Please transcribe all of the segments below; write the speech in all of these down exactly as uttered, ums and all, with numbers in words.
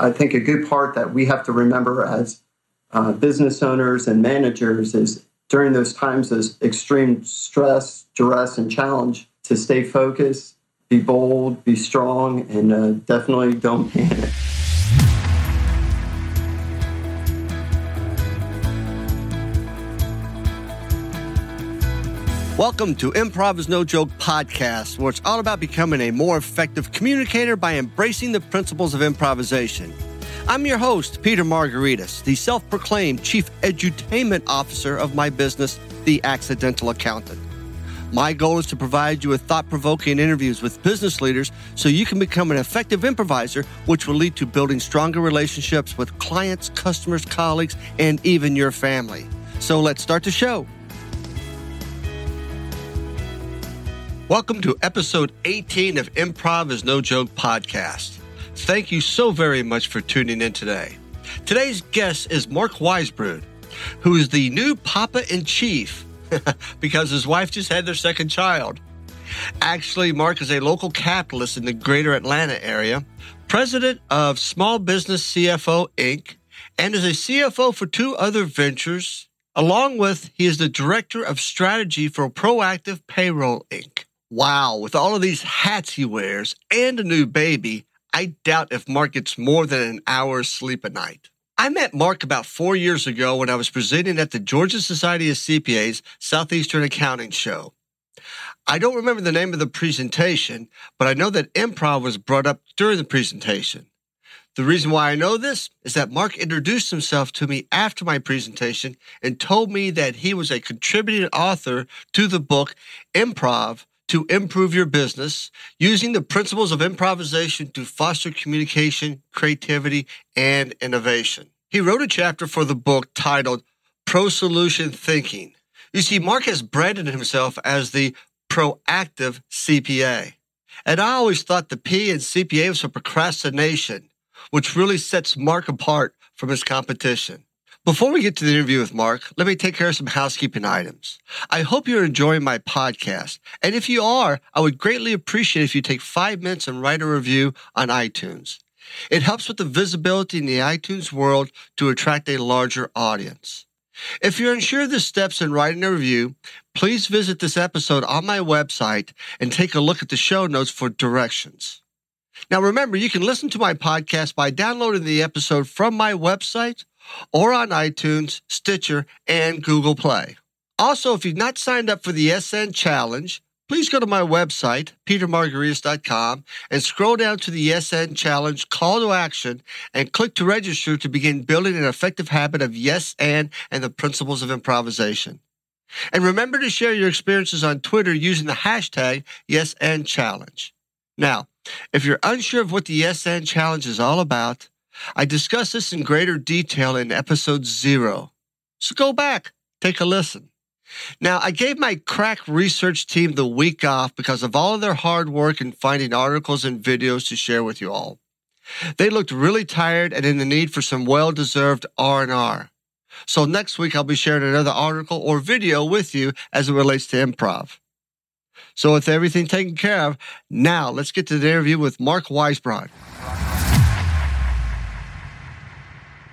I think a good part that we have to remember as uh, business owners and managers is during those times of extreme stress, duress, and challenge to stay focused, be bold, be strong, and uh, definitely don't panic. Welcome to Improv is No Joke podcast, where it's all about becoming a more effective communicator by embracing the principles of improvisation. I'm your host, Peter Margaritis, the self-proclaimed chief edutainment officer of my business, The Accidental Accountant. My goal is to provide you with thought-provoking interviews with business leaders so you can become an effective improviser, which will lead to building stronger relationships with clients, customers, colleagues, and even your family. So let's start the show. Welcome to episode eighteen of Improv is No Joke podcast. Thank you so very much for tuning in today. Today's guest is Mark Weisbrod, who is the new Papa-in-Chief because his wife just had their second child. Actually, Mark is a local capitalist in the Greater Atlanta area, president of Small Business C F O Incorporated, and is a C F O for two other ventures. Along with, he is the director of strategy for Proactive Payroll Incorporated. Wow, with all of these hats he wears and a new baby, I doubt if Mark gets more than an hour's sleep a night. I met Mark about four years ago when I was presenting at the Georgia Society of C P As Southeastern Accounting Show. I don't remember the name of the presentation, but I know that improv was brought up during the presentation. The reason why I know this is that Mark introduced himself to me after my presentation and told me that he was a contributing author to the book Improv, To Improve Your Business, Using the Principles of Improvisation to Foster Communication, Creativity, and Innovation. He wrote a chapter for the book titled Pro Solution Thinking. You see, Mark has branded himself as the proactive C P A. And I always thought the P in C P A was for procrastination, which really sets Mark apart from his competition. Before we get to the interview with Mark, let me take care of some housekeeping items. I hope you're enjoying my podcast. And if you are, I would greatly appreciate if you take five minutes and write a review on iTunes. It helps with the visibility in the iTunes world to attract a larger audience. If you're unsure of the steps in writing a review, please visit this episode on my website and take a look at the show notes for directions. Now remember, you can listen to my podcast by downloading the episode from my website or on iTunes, Stitcher, and Google Play. Also, if you've not signed up for the S N Challenge, please go to my website, peter margaritis dot com, and scroll down to the S N Challenge Call to Action and click to register to begin building an effective habit of yes and and the principles of improvisation. And remember to share your experiences on Twitter using the hashtag YesAndChallenge. Now, if you're unsure of what the S N Challenge is all about, I discussed this in greater detail in episode zero. So go back, take a listen. Now, I gave my crack research team the week off because of all of their hard work in finding articles and videos to share with you all. They looked really tired and in the need for some well-deserved R and R. So next week, I'll be sharing another article or video with you as it relates to improv. So with everything taken care of, now let's get to the interview with Mark Weisbrod.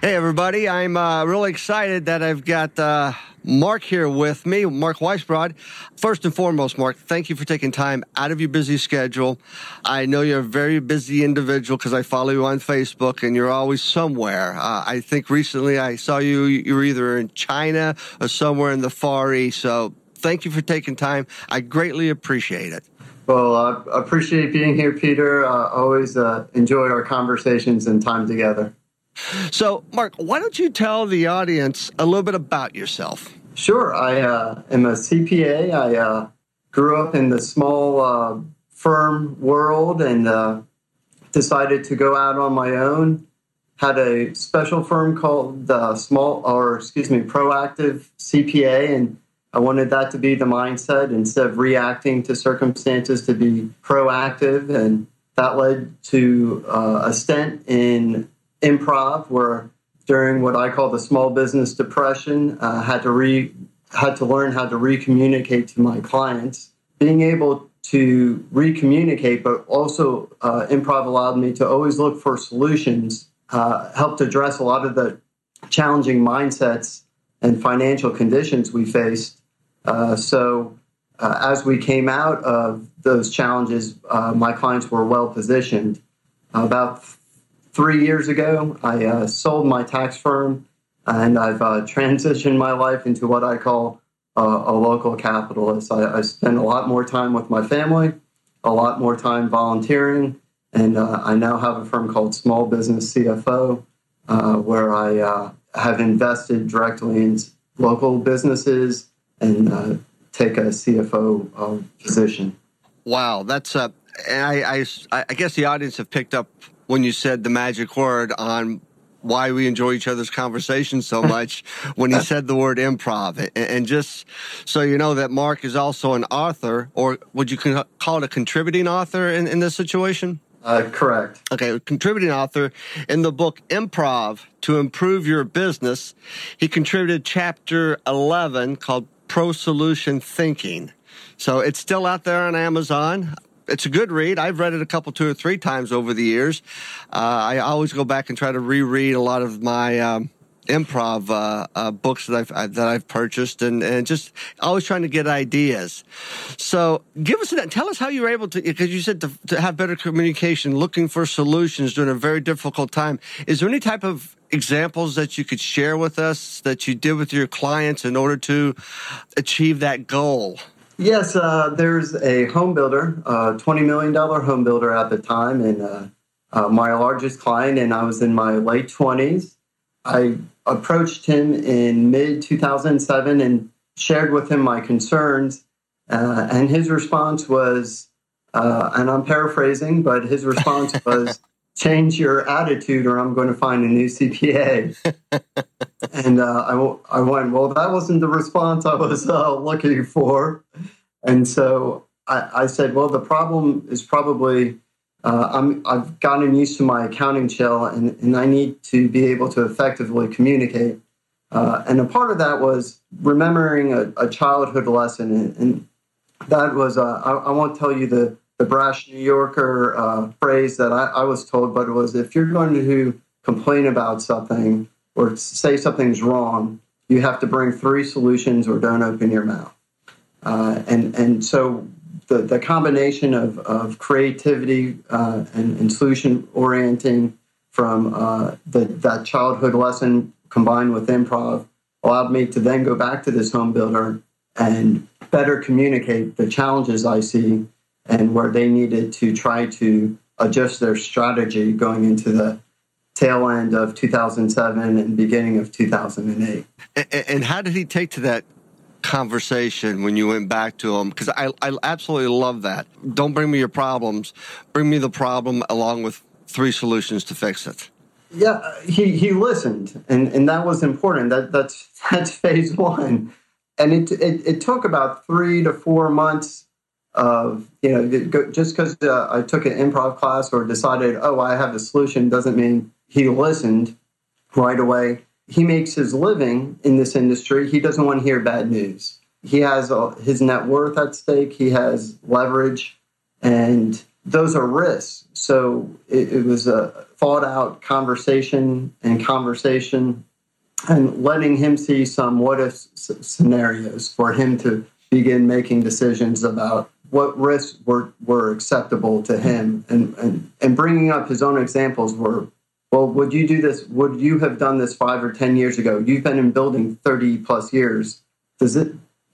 Hey, everybody. I'm uh, really excited that I've got uh, Mark here with me, Mark Weisbrod. First and foremost, Mark, thank you for taking time out of your busy schedule. I know you're a very busy individual because I follow you on Facebook and you're always somewhere. Uh, I think recently I saw you, you were either in China or somewhere in the Far East. So thank you for taking time. I greatly appreciate it. Well, I uh, appreciate being here, Peter. Uh, always uh, enjoy our conversations and time together. So, Mark, why don't you tell the audience a little bit about yourself? Sure. I uh, am a C P A. I uh, grew up in the small uh, firm world and uh, decided to go out on my own. Had a special firm called uh, Small, or excuse me, Proactive C P A, and I wanted that to be the mindset instead of reacting to circumstances, to be proactive, and that led to uh, a stint in improv, where during what I call the small business depression, uh, had to re had to learn how to recommunicate to my clients. Being able to recommunicate, but also uh, improv allowed me to always look for solutions uh, helped address a lot of the challenging mindsets and financial conditions we faced. Uh, so uh, as we came out of those challenges, uh, my clients were well positioned. About three years ago, I uh, sold my tax firm, and I've uh, transitioned my life into what I call uh, a local capitalist. I, I spend a lot more time with my family, a lot more time volunteering, and uh, I now have a firm called Small Business C F O, uh, where I uh, have invested directly in local businesses and uh, take a C F O uh, position. Wow, that's uh, I, I I guess the audience have picked up when you said the magic word on why we enjoy each other's conversations so much when he said the word improv. And just so you know that Mark is also an author, or would you call it a contributing author in, in this situation? Uh, correct. Okay, a contributing author in the book Improv, To Improve Your Business. He contributed chapter eleven called Pro Solution Thinking. So it's still out there on Amazon. It's a good read. I've read it a couple, two or three times over the years. Uh, I always go back and try to reread a lot of my um, improv uh, uh, books that I've I, that I've purchased, and, and just always trying to get ideas. So, give us that. Tell us how you were able to, because you said to, to have better communication, looking for solutions during a very difficult time. Is there any type of examples that you could share with us that you did with your clients in order to achieve that goal? Yes, uh, there's a home builder, uh, twenty million dollars home builder at the time, and uh, uh, my largest client, and I was in my late twenties. I approached him in mid two thousand seven and shared with him my concerns, uh, and his response was, uh, and I'm paraphrasing, but his response was, change your attitude or I'm going to find a new C P A. And uh, I, w- I went, well, that wasn't the response I was uh, looking for. And so I, I said, well, the problem is probably uh, I'm, I've gotten used to my accounting shell, and, and I need to be able to effectively communicate. Uh, and a part of that was remembering a, a childhood lesson. And, and that was, uh, I, I won't tell you the The brash New Yorker uh, phrase that I, I was told, but it was, if you're going to complain about something or say something's wrong, you have to bring three solutions or don't open your mouth. Uh, and and so the, the combination of, of creativity uh, and, and solution orienting from uh, the, that childhood lesson combined with improv allowed me to then go back to this home builder and better communicate the challenges I see and where they needed to try to adjust their strategy going into the tail end of two thousand seven and beginning of two thousand eight. And, and how did he take to that conversation when you went back to him? Because I, I absolutely love that. Don't bring me your problems. Bring me the problem along with three solutions to fix it. Yeah, he, he listened, and, and that was important. That that's that's phase one. And it it, it took about three to four months of, you know, just because uh, I took an improv class or decided, oh, I have a solution, doesn't mean he listened right away. He makes his living in this industry. He doesn't want to hear bad news. He has uh, his net worth at stake. He has leverage, and those are risks. So it, it was a thought-out conversation and conversation and letting him see some what-if s- scenarios for him to begin making decisions about what risks were, were acceptable to him, and, and, and bringing up his own examples were, well, would you do this? Would you have done this five or ten years ago? You've been in building thirty plus years. Does it,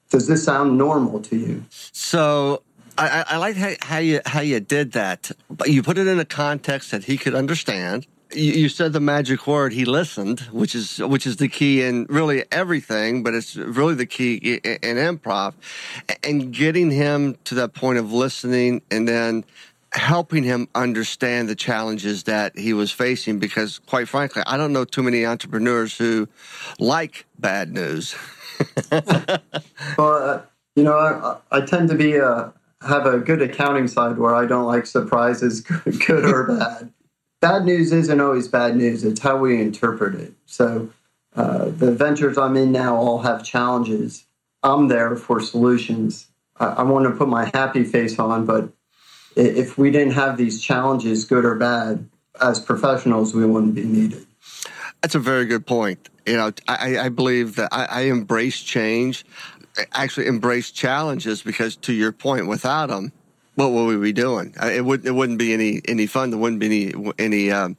does this sound normal to you? So I, I like how, how you, how you did that, but you put it in a context that he could understand. You said the magic word, he listened, which is which is the key in really everything, but it's really the key in improv. And getting him to that point of listening and then helping him understand the challenges that he was facing, because quite frankly, I don't know too many entrepreneurs who like bad news. Well, uh, you know, I, I tend to be a, have a good accounting side where I don't like surprises, good or bad. Bad news isn't always bad news. It's how we interpret it. So uh, the ventures I'm in now all have challenges. I'm there for solutions. I, I want to put my happy face on, but if we didn't have these challenges, good or bad, as professionals we want to be needed. That's a very good point. You know, I, I believe that I, I embrace change, actually embrace challenges, because to your point, without them, what would we be doing? It wouldn't. It wouldn't be any any fun. There wouldn't be any any. Um,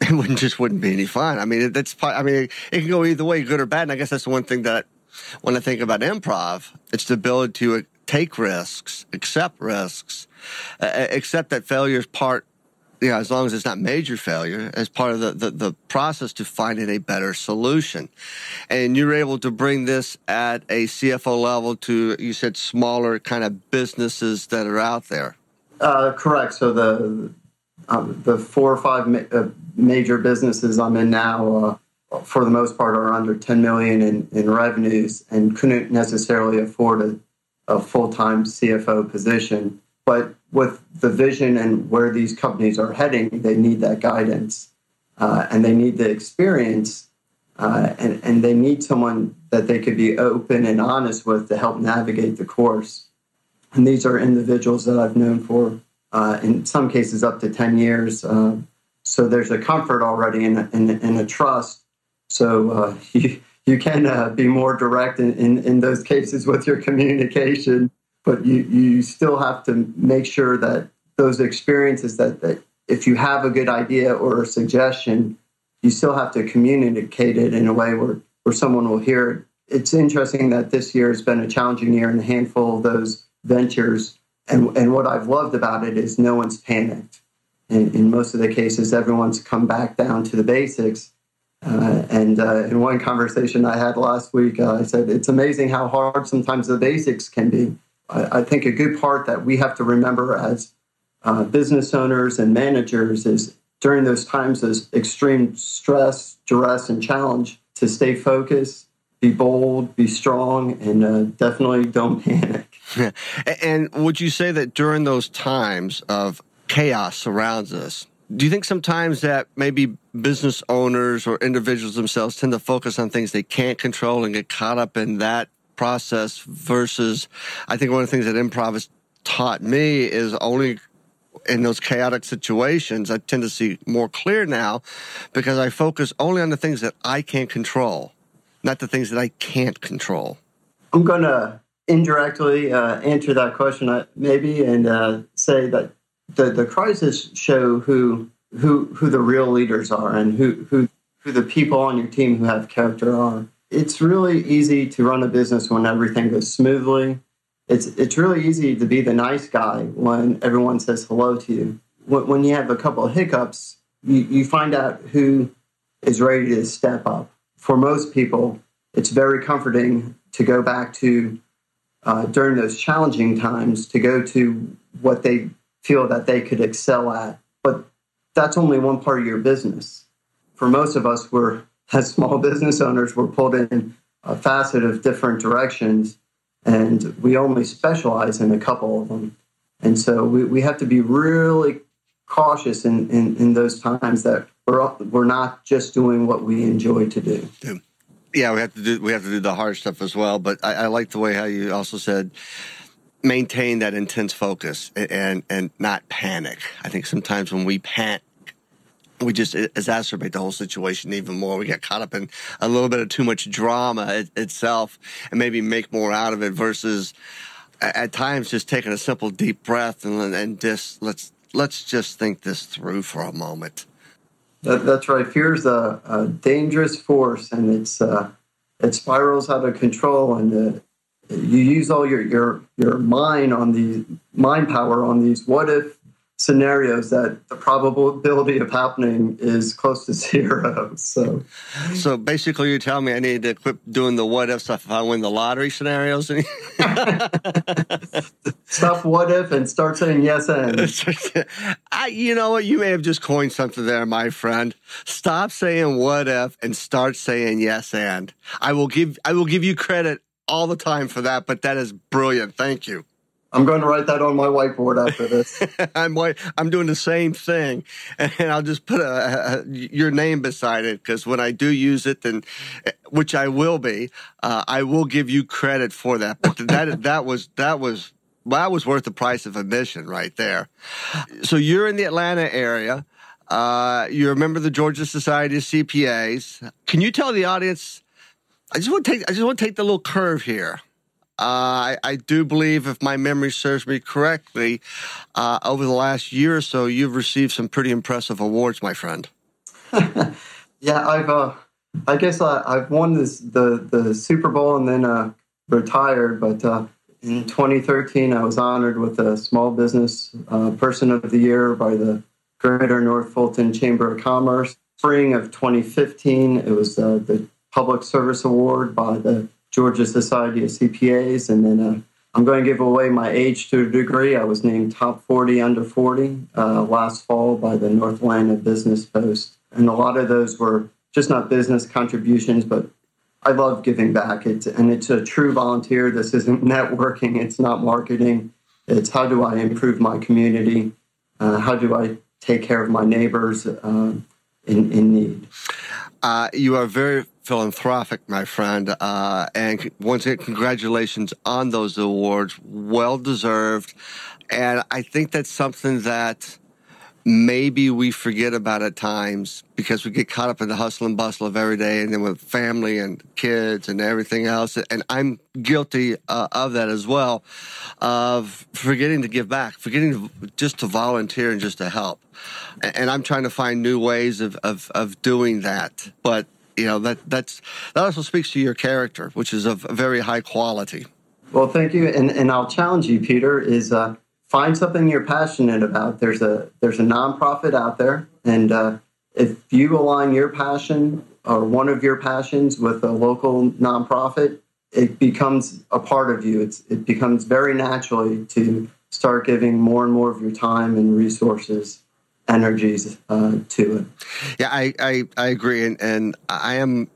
it wouldn't just wouldn't be any fun. I mean, that's. I mean, it, it can go either way, good or bad. And I guess that's the one thing that when I think about improv, it's the ability to take risks, accept risks, uh, accept that failure is part. You know, as long as it's not major failure, as part of the, the, the process to finding a better solution. And you're able to bring this at a C F O level to, you said, smaller kind of businesses that are out there. Uh, correct. So the um, the four or five ma- uh, major businesses I'm in now, uh, for the most part, are under ten million dollars in, in revenues and couldn't necessarily afford a, a full-time C F O position. But with the vision and where these companies are heading, they need that guidance, uh, and they need the experience, uh, and, and they need someone that they could be open and honest with to help navigate the course. And these are individuals that I've known for, uh, in some cases, up to ten years. Uh, so there's a comfort already and a trust. So uh, you, you can uh, be more direct in, in, in those cases with your communication. But you, you still have to make sure that those experiences that, that if you have a good idea or a suggestion, you still have to communicate it in a way where, where someone will hear it. It's interesting that this year has been a challenging year in a handful of those ventures. And, and what I've loved about it is no one's panicked. In, in most of the cases, everyone's come back down to the basics. Uh, and uh, in one conversation I had last week, uh, I said, it's amazing how hard sometimes the basics can be. I think a good part that we have to remember as uh, business owners and managers is during those times of extreme stress, duress, and challenge to stay focused, be bold, be strong, and uh, definitely don't panic. Yeah. And would you say that during those times of chaos surrounds us, do you think sometimes that maybe business owners or individuals themselves tend to focus on things they can't control and get caught up in that process versus, I think one of the things that improv has taught me is only in those chaotic situations, I tend to see more clear now because I focus only on the things that I can control, not the things that I can't control. I'm going to indirectly uh, answer that question maybe and uh, say that the, the crisis show who who who the real leaders are and who who who the people on your team who have character are. It's really easy to run a business when everything goes smoothly. It's it's really easy to be the nice guy when everyone says hello to you. When, when you have a couple of hiccups, you, you find out who is ready to step up. For most people, it's very comforting to go back to, uh, during those challenging times, to go to what they feel that they could excel at. But that's only one part of your business. For most of us, we're... As small business owners, we're pulled in a facet of different directions, and we only specialize in a couple of them. And so we, we have to be really cautious in, in, in those times that we're we're not just doing what we enjoy to do. Yeah, we have to do we have to do the hard stuff as well. But I, I like the way how you also said maintain that intense focus and and not panic. I think sometimes when we panic, we just exacerbate the whole situation even more. We get caught up in a little bit of too much drama it, itself and maybe make more out of it versus at, at times just taking a simple deep breath and, and just let's let's just think this through for a moment. That, that's right. Fear is a, a dangerous force, and it's uh, it spirals out of control, and uh, you use all your, your, your mind on these mind power on these what if scenarios that the probability of happening is close to zero. So so basically you're telling me I need to quit doing the what if stuff if I win the lottery scenarios? Stop what if and start saying yes and. I, you know what? You may have just coined something there, my friend. Stop saying what if and start saying yes and. I will give I will give you credit all the time for that, but that is brilliant. Thank you. I'm going to write that on my whiteboard after this. I'm I'm doing the same thing, and I'll just put a, a, your name beside it because when I do use it, then which I will be, uh, I will give you credit for that. But that that was that was that was worth the price of admission right there. So you're in the Atlanta area. Uh, you're a member of the Georgia Society of C P As. Can you tell the audience? I just want to take. I just want to take the little curve here. Uh, I, I do believe, if my memory serves me correctly, uh, over the last year or so, you've received some pretty impressive awards, my friend. Yeah, I've. Uh, I guess I, I've won this, the the Super Bowl and then uh, retired. But uh, in twenty thirteen, I was honored with a Small Business uh, Person of the Year by the Greater North Fulton Chamber of Commerce. Spring of twenty fifteen, it was uh, the Public Service Award by the Georgia Society of C P As. And then uh, I'm going to give away my age to a degree. I was named top forty under forty uh, last fall by the North Atlanta Business Post. And a lot of those were just not business contributions, but I love giving back. It's, and it's a true volunteer. This isn't networking. It's not marketing. It's how do I improve my community? Uh, how do I take care of my neighbors uh, in, in need? Uh, you are very philanthropic, my friend. Uh, and once again, congratulations on those awards. Well deserved. And I think that's something that maybe we forget about at times because we get caught up in the hustle and bustle of every day and then with family and kids and everything else. And I'm guilty uh, of that as well, of forgetting to give back, forgetting to, just to volunteer and just to help. And, and I'm trying to find new ways of, of, of doing that. But, you know, that that's that also speaks to your character, which is of very high quality. Well, thank you. And, and I'll challenge you, Peter, is... Uh... Find something you're passionate about. There's a there's a nonprofit out there, and uh, if you align your passion or one of your passions with a local nonprofit, it becomes a part of you. It's, it becomes very naturally to start giving more and more of your time and resources, energies uh, to it. Yeah, I, I, I agree, and, and I am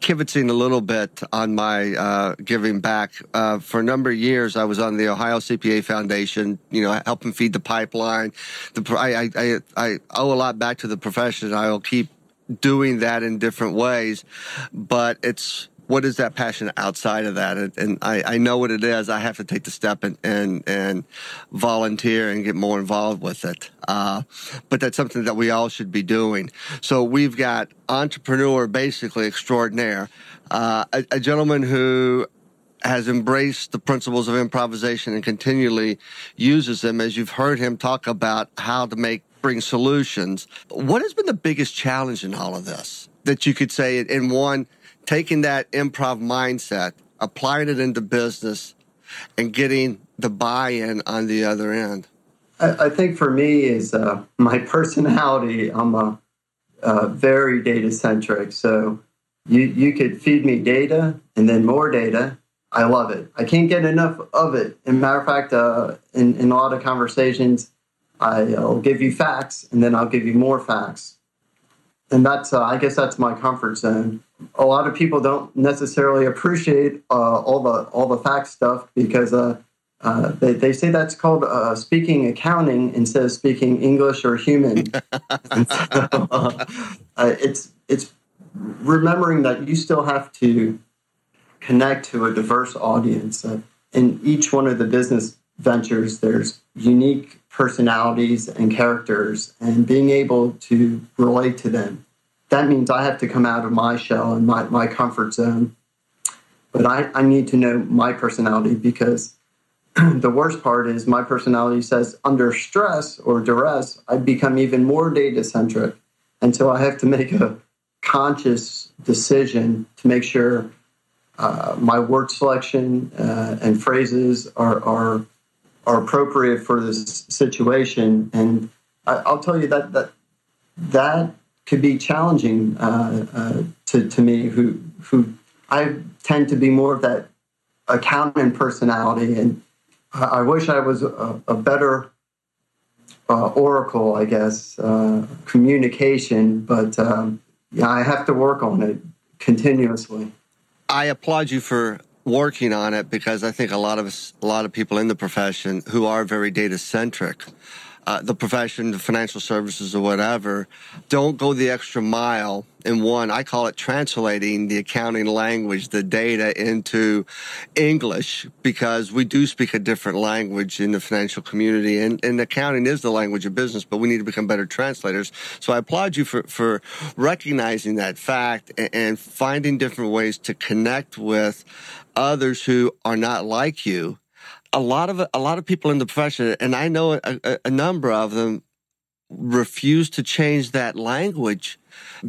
kibitzing a little bit on my uh, giving back. Uh, for a number of years, I was on the Ohio C P A Foundation, you know, helping feed the pipeline. The, I, I, I owe a lot back to the profession. I will keep doing that in different ways, but it's what is that passion outside of that? And, and I, I know what it is. I have to take the step and, and, and volunteer and get more involved with it. Uh, but that's something that we all should be doing. So we've got entrepreneur, basically extraordinaire, uh, a, a gentleman who has embraced the principles of improvisation and continually uses them, as you've heard him talk about how to make, bring solutions. What has been the biggest challenge in all of this that you could say in one, taking that improv mindset, applying it into business, and getting the buy-in on the other end? I, I think for me is uh, my personality. I'm a, uh, very data-centric. So you, you could feed me data and then more data. I love it. I can't get enough of it. As a matter of fact, uh, in, in a lot of conversations, I'll give you facts, and then I'll give you more facts. And that's, uh, I guess that's my comfort zone. A lot of people don't necessarily appreciate uh, all the all the fact stuff because uh, uh, they, they say that's called uh, speaking accounting instead of speaking English or human. So, uh, it's it's remembering that you still have to connect to a diverse audience. Uh, in each one of the business ventures, there's unique personalities and characters, and being able to relate to them. That means I have to come out of my shell and my, my comfort zone. But I, I need to know my personality because the worst part is my personality says under stress or duress, I become even more data-centric. And so I have to make a conscious decision to make sure uh, my word selection uh, and phrases are, are are appropriate for this situation. And I, I'll tell you that that that... could be challenging uh, uh, to to me, who who I tend to be more of that accountant personality, and I, I wish I was a, a better uh, oracle, I guess, uh, communication. But um, yeah, I have to work on it continuously. I applaud you for working on it because I think a lot of us, a lot of people in the profession who are very data centric. uh, the profession, the financial services or whatever, don't go the extra mile in one. I call it translating the accounting language, the data into English, because we do speak a different language in the financial community. And, and accounting is the language of business, but we need to become better translators. So I applaud you for, for recognizing that fact and, and finding different ways to connect with others who are not like you. A lot of a lot of people in the profession, and I know a, a number of them, refuse to change that language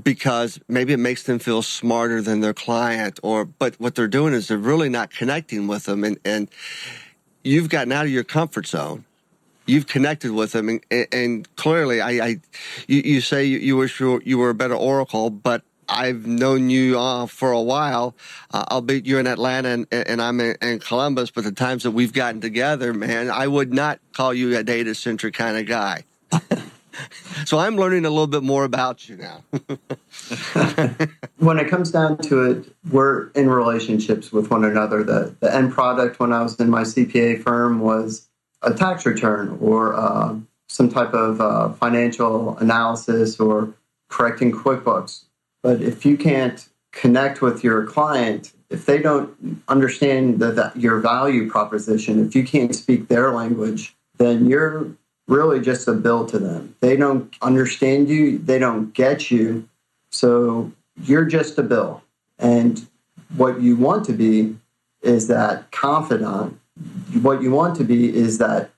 because maybe it makes them feel smarter than their client. Or, but what they're doing is they're really not connecting with them, and, and you've gotten out of your comfort zone. You've connected with them, and, and clearly, I, I you, you say you, you wish you were, you were a better oracle, but I've known you uh, for a while. Uh, albeit you're in Atlanta and, and I'm in, in Columbus, but the times that we've gotten together, man, I would not call you a data-centric kind of guy. So I'm learning a little bit more about you now. When it comes down to it, we're in relationships with one another. The, the end product when I was in my C P A firm was a tax return or uh, some type of uh, financial analysis or correcting QuickBooks. But if you can't connect with your client, if they don't understand the, the, your value proposition, if you can't speak their language, then you're really just a bill to them. They don't understand you. They don't get you. So you're just a bill. And what you want to be is that confidant. What you want to be is that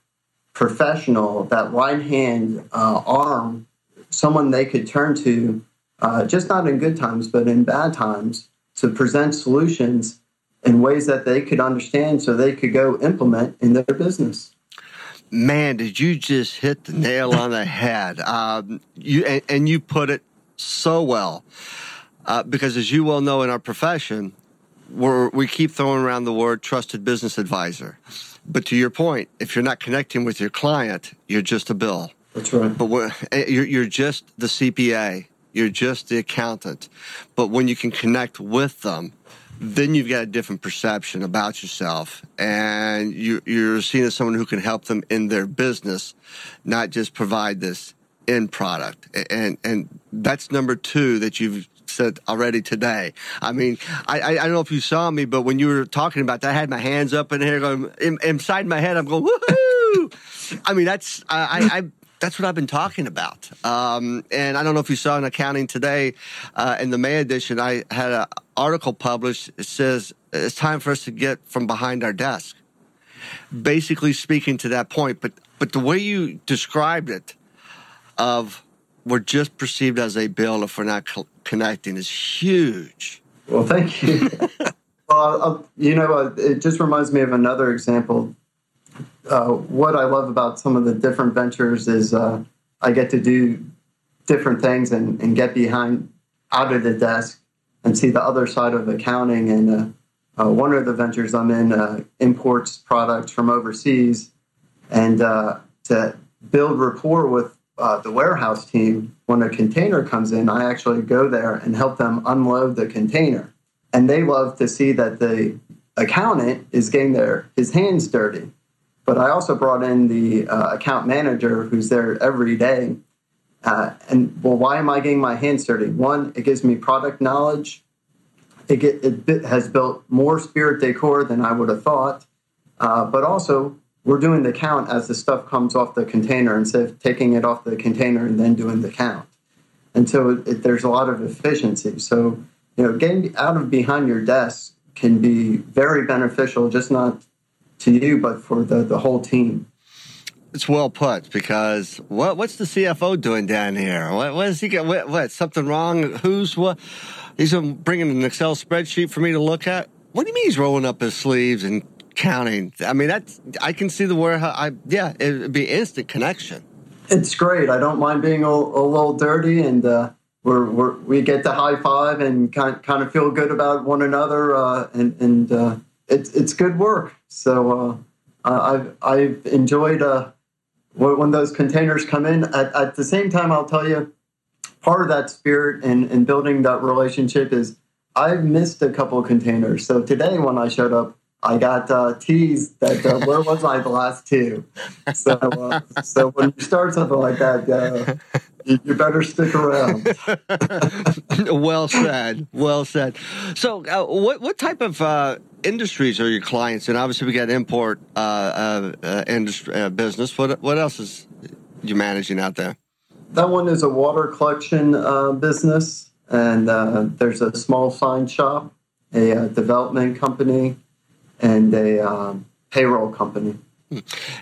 professional, that right hand uh, arm, someone they could turn to. Uh, just not in good times, but in bad times, to present solutions in ways that they could understand so they could go implement in their business. Man, did you just hit the nail on the head. Um, you and, and you put it so well, uh, because as you well know in our profession, we're, we keep throwing around the word trusted business advisor. But to your point, if you're not connecting with your client, you're just a bill. That's right. But we're, you're, you're just the C P A. You're just the accountant. But when you can connect with them, then you've got a different perception about yourself. And you, you're seen as someone who can help them in their business, not just provide this end product. And and that's number two that you've said already today. I mean, I, I don't know if you saw me, but when you were talking about that, I had my hands up in here going, in, inside my head, I'm going, woohoo! I mean, that's, I, I, I That's what I've been talking about. Um, and I don't know if you saw in Accounting Today, uh, in the May edition, I had an article published. It says, it's time for us to get from behind our desk. Basically speaking to that point. But, but the way you described it of we're just perceived as a bill if we're not co- connecting is huge. Well, thank you. well, I'll, you know, it just reminds me of another example. Uh, what I love about some of the different ventures is uh, I get to do different things and, and get behind out of the desk and see the other side of accounting. And uh, uh, one of the ventures I'm in uh, imports products from overseas, and uh, to build rapport with uh, the warehouse team. When a container comes in, I actually go there and help them unload the container. And they love to see that the accountant is getting their his hands dirty. But I also brought in the uh, account manager who's there every day. Uh, and, well, why am I getting my hands dirty? One, it gives me product knowledge. It, get, it has built more spirit decor than I would have thought. Uh, but also, we're doing the count as the stuff comes off the container instead of taking it off the container and then doing the count. And so it, it, there's a lot of efficiency. So, you know, getting out of behind your desk can be very beneficial, just not to you, but for the, the whole team. It's well put, because what what's the C F O doing down here? What what is he got? What, what something wrong? Who's what? He's bringing an Excel spreadsheet for me to look at. What do you mean he's rolling up his sleeves and counting? I mean, that's I can see the warehouse. I, yeah, it'd be instant connection. It's great. I don't mind being a, a little dirty, and uh, we're, we're we get to high five and kind kind of feel good about one another, uh, and and uh, it's it's good work. So uh, I've I've enjoyed uh, when those containers come in. At, at the same time, I'll tell you, part of that spirit and, and building that relationship is I've missed a couple of containers. So today when I showed up, I got uh, teased that uh, where was I the last two? So, uh, so when you start something like that, uh, you, you better stick around. Well said. Well said. So, uh, what what type of uh, industries are your clients in? Obviously, we got import uh, uh, uh, industry uh, business. What what else is you managing out there? That one is a water collection uh, business, and uh, there's a small sign shop, a uh, development company, and a um, payroll company.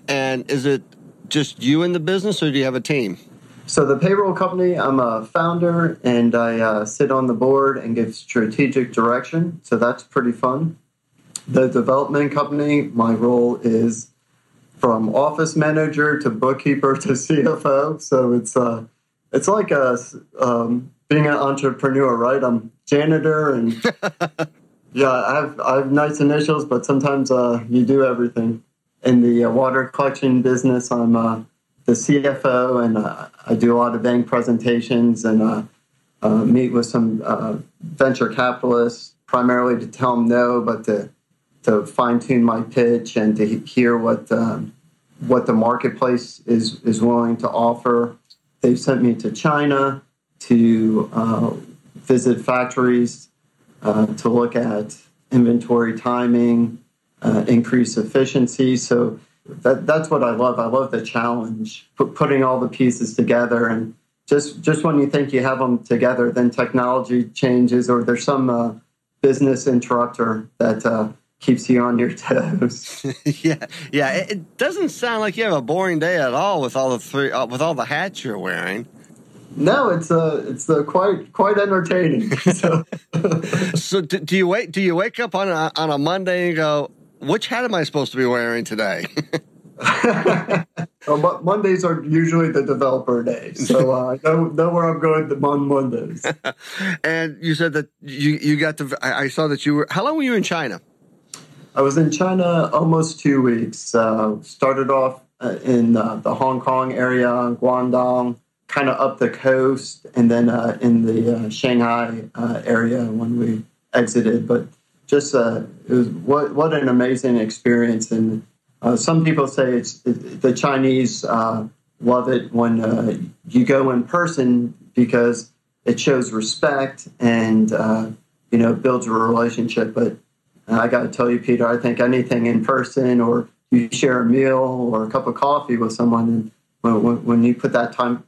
And is it just you in the business, or do you have a team? So the payroll company, I'm a founder, and I uh, sit on the board and give strategic direction, so that's pretty fun. The development company, my role is from office manager to bookkeeper to C F O, so it's uh, it's like a, um, being an entrepreneur, right? I'm janitor and... Yeah, I have, I have nice initials, but sometimes uh, you do everything. In the uh, water collection business, I'm uh, the C F O, and uh, I do a lot of bank presentations and uh, uh, meet with some uh, venture capitalists, primarily to tell them no, but to to fine-tune my pitch and to hear what um, what the marketplace is, is willing to offer. They've sent me to China to uh, visit factories, Uh, to look at inventory timing, uh, increase efficiency. So that, that's what I love. I love the challenge, put, putting all the pieces together. And just, just when you think you have them together, then technology changes or there's some uh, business interrupter that uh, keeps you on your toes. yeah, yeah. It, it doesn't sound like you have a boring day at all with all the three, uh, with all the hats you're wearing. No, it's uh, it's uh, quite quite entertaining. So, so do, do you wait? Do you wake up on a, on a Monday and go, "Which hat am I supposed to be wearing today?" Well, Mondays are usually the developer day, so uh, I know, know where I'm going on Mondays. And you said that you you got to. I saw that you were. How long were you in China? I was in China almost two weeks. Uh, started off in uh, the Hong Kong area, Guangdong, kind of up the coast, and then uh, in the uh, Shanghai uh, area when we exited. But just uh, it was what what an amazing experience. And uh, some people say it's it, the Chinese uh, love it when uh, you go in person because it shows respect and uh, you know builds a relationship. But I got to tell you, Peter, I think anything in person or you share a meal or a cup of coffee with someone, and when, when you put that time,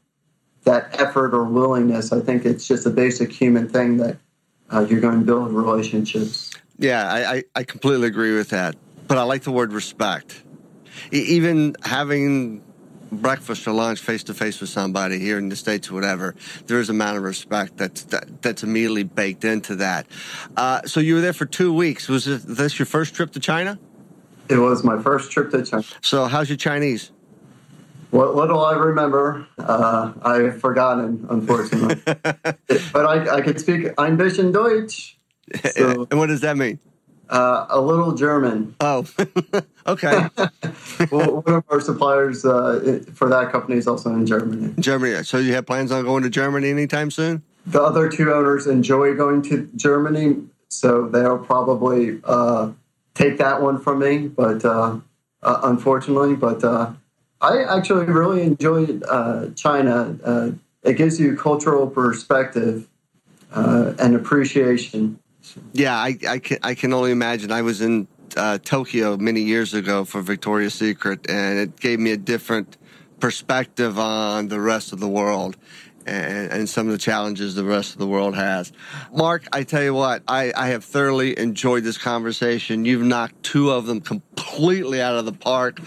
that effort or willingness, I think it's just a basic human thing that uh, you're going to build relationships. Yeah, I, I completely agree with that. But I like the word respect. E- even having breakfast or lunch face-to-face with somebody here in the States or whatever, there is a amount of respect that's, that, that's immediately baked into that. Uh, so you were there for two weeks. Was this your first trip to China? It was my first trip to China. So how's your Chinese? What little I remember, uh, I've forgotten, unfortunately. But I, I could speak ein bisschen Deutsch. So, and what does that mean? Uh, a little German. Oh, okay. Well, one of our suppliers uh, for that company is also in Germany. Germany. So you have plans on going to Germany anytime soon? The other two owners enjoy going to Germany, so they'll probably uh, take that one from me, but uh, uh, unfortunately, but... Uh, I actually really enjoyed uh, China. Uh, it gives you cultural perspective uh, and appreciation. Yeah, I, I, can, I can only imagine. I was in uh, Tokyo many years ago for Victoria's Secret, and it gave me a different perspective on the rest of the world and, and some of the challenges the rest of the world has. Mark, I tell you what, I, I have thoroughly enjoyed this conversation. You've knocked two of them completely. completely out of the park,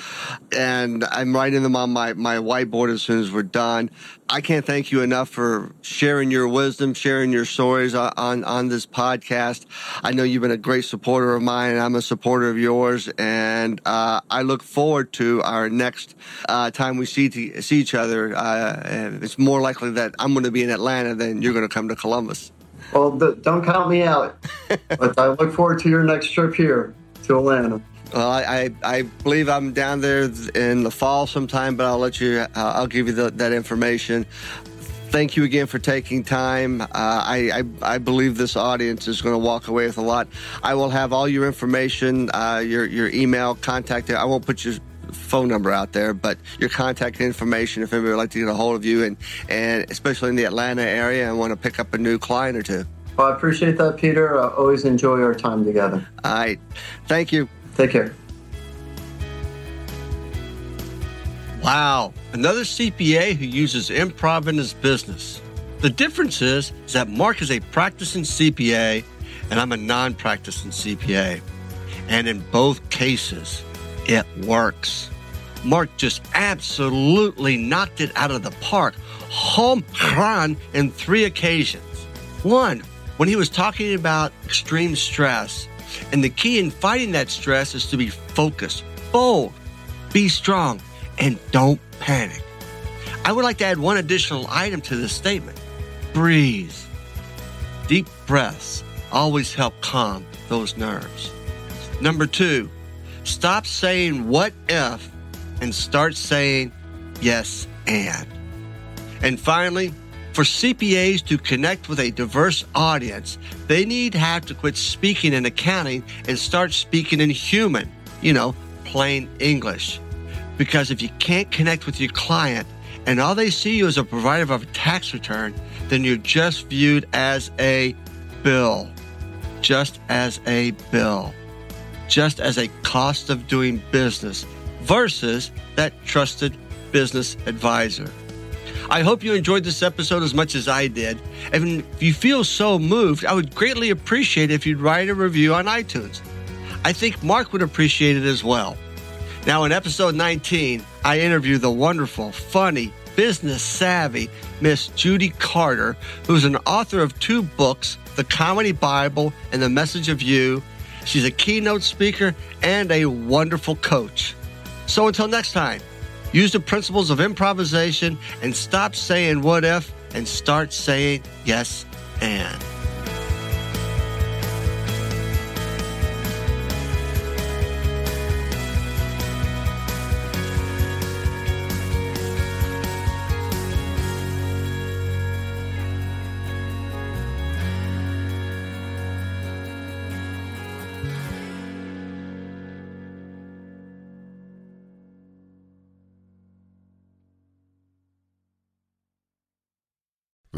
and I'm writing them on my, my whiteboard as soon as we're done. I can't thank you enough for sharing your wisdom, sharing your stories on, on this podcast. I know you've been a great supporter of mine, and I'm a supporter of yours, and uh, I look forward to our next uh, time we see t- see each other. Uh, it's more likely that I'm going to be in Atlanta than you're going to come to Columbus. Well, th- don't count me out, but I look forward to your next trip here to Atlanta. Well, I, I believe I'm down there in the fall sometime, but I'll let you, uh, I'll give you the, that information. thank you again for taking time. Uh, I, I I believe this audience is going to walk away with a lot. I will have all your information, uh, your your email, contact. I won't put your phone number out there, but your contact information if anybody would like to get a hold of you, and, and especially in the Atlanta area and want to pick up a new client or two. Well, I appreciate that, Peter. I always enjoy our time together. All right. Thank you. Take care. Wow. Another C P A who uses improv in his business. The difference is, is that Mark is a practicing C P A and I'm a non-practicing C P A. And in both cases, it works. Mark just absolutely knocked it out of the park. Home run in three occasions. One, when he was talking about extreme stress, and the key in fighting that stress is to be focused, bold, be strong, and don't panic. I would like to add one additional item to this statement. Breathe. Deep breaths always help calm those nerves. Number two, stop saying what if and start saying yes and. And finally, for C P As to connect with a diverse audience, they need to have to quit speaking in accounting and start speaking in human, you know, plain English. Because if you can't connect with your client and all they see you as a provider of a tax return, then you're just viewed as a bill, just as a bill, just as a cost of doing business versus that trusted business advisor. I hope you enjoyed this episode as much as I did. And if you feel so moved, I would greatly appreciate it if you'd write a review on iTunes. I think Mark would appreciate it as well. Now, in episode nineteen, I interview the wonderful, funny, business-savvy Miss Judy Carter, who's an author of two books, The Comedy Bible and The Message of You. She's a keynote speaker and a wonderful coach. So until next time, use the principles of improvisation and stop saying what if and start saying yes and.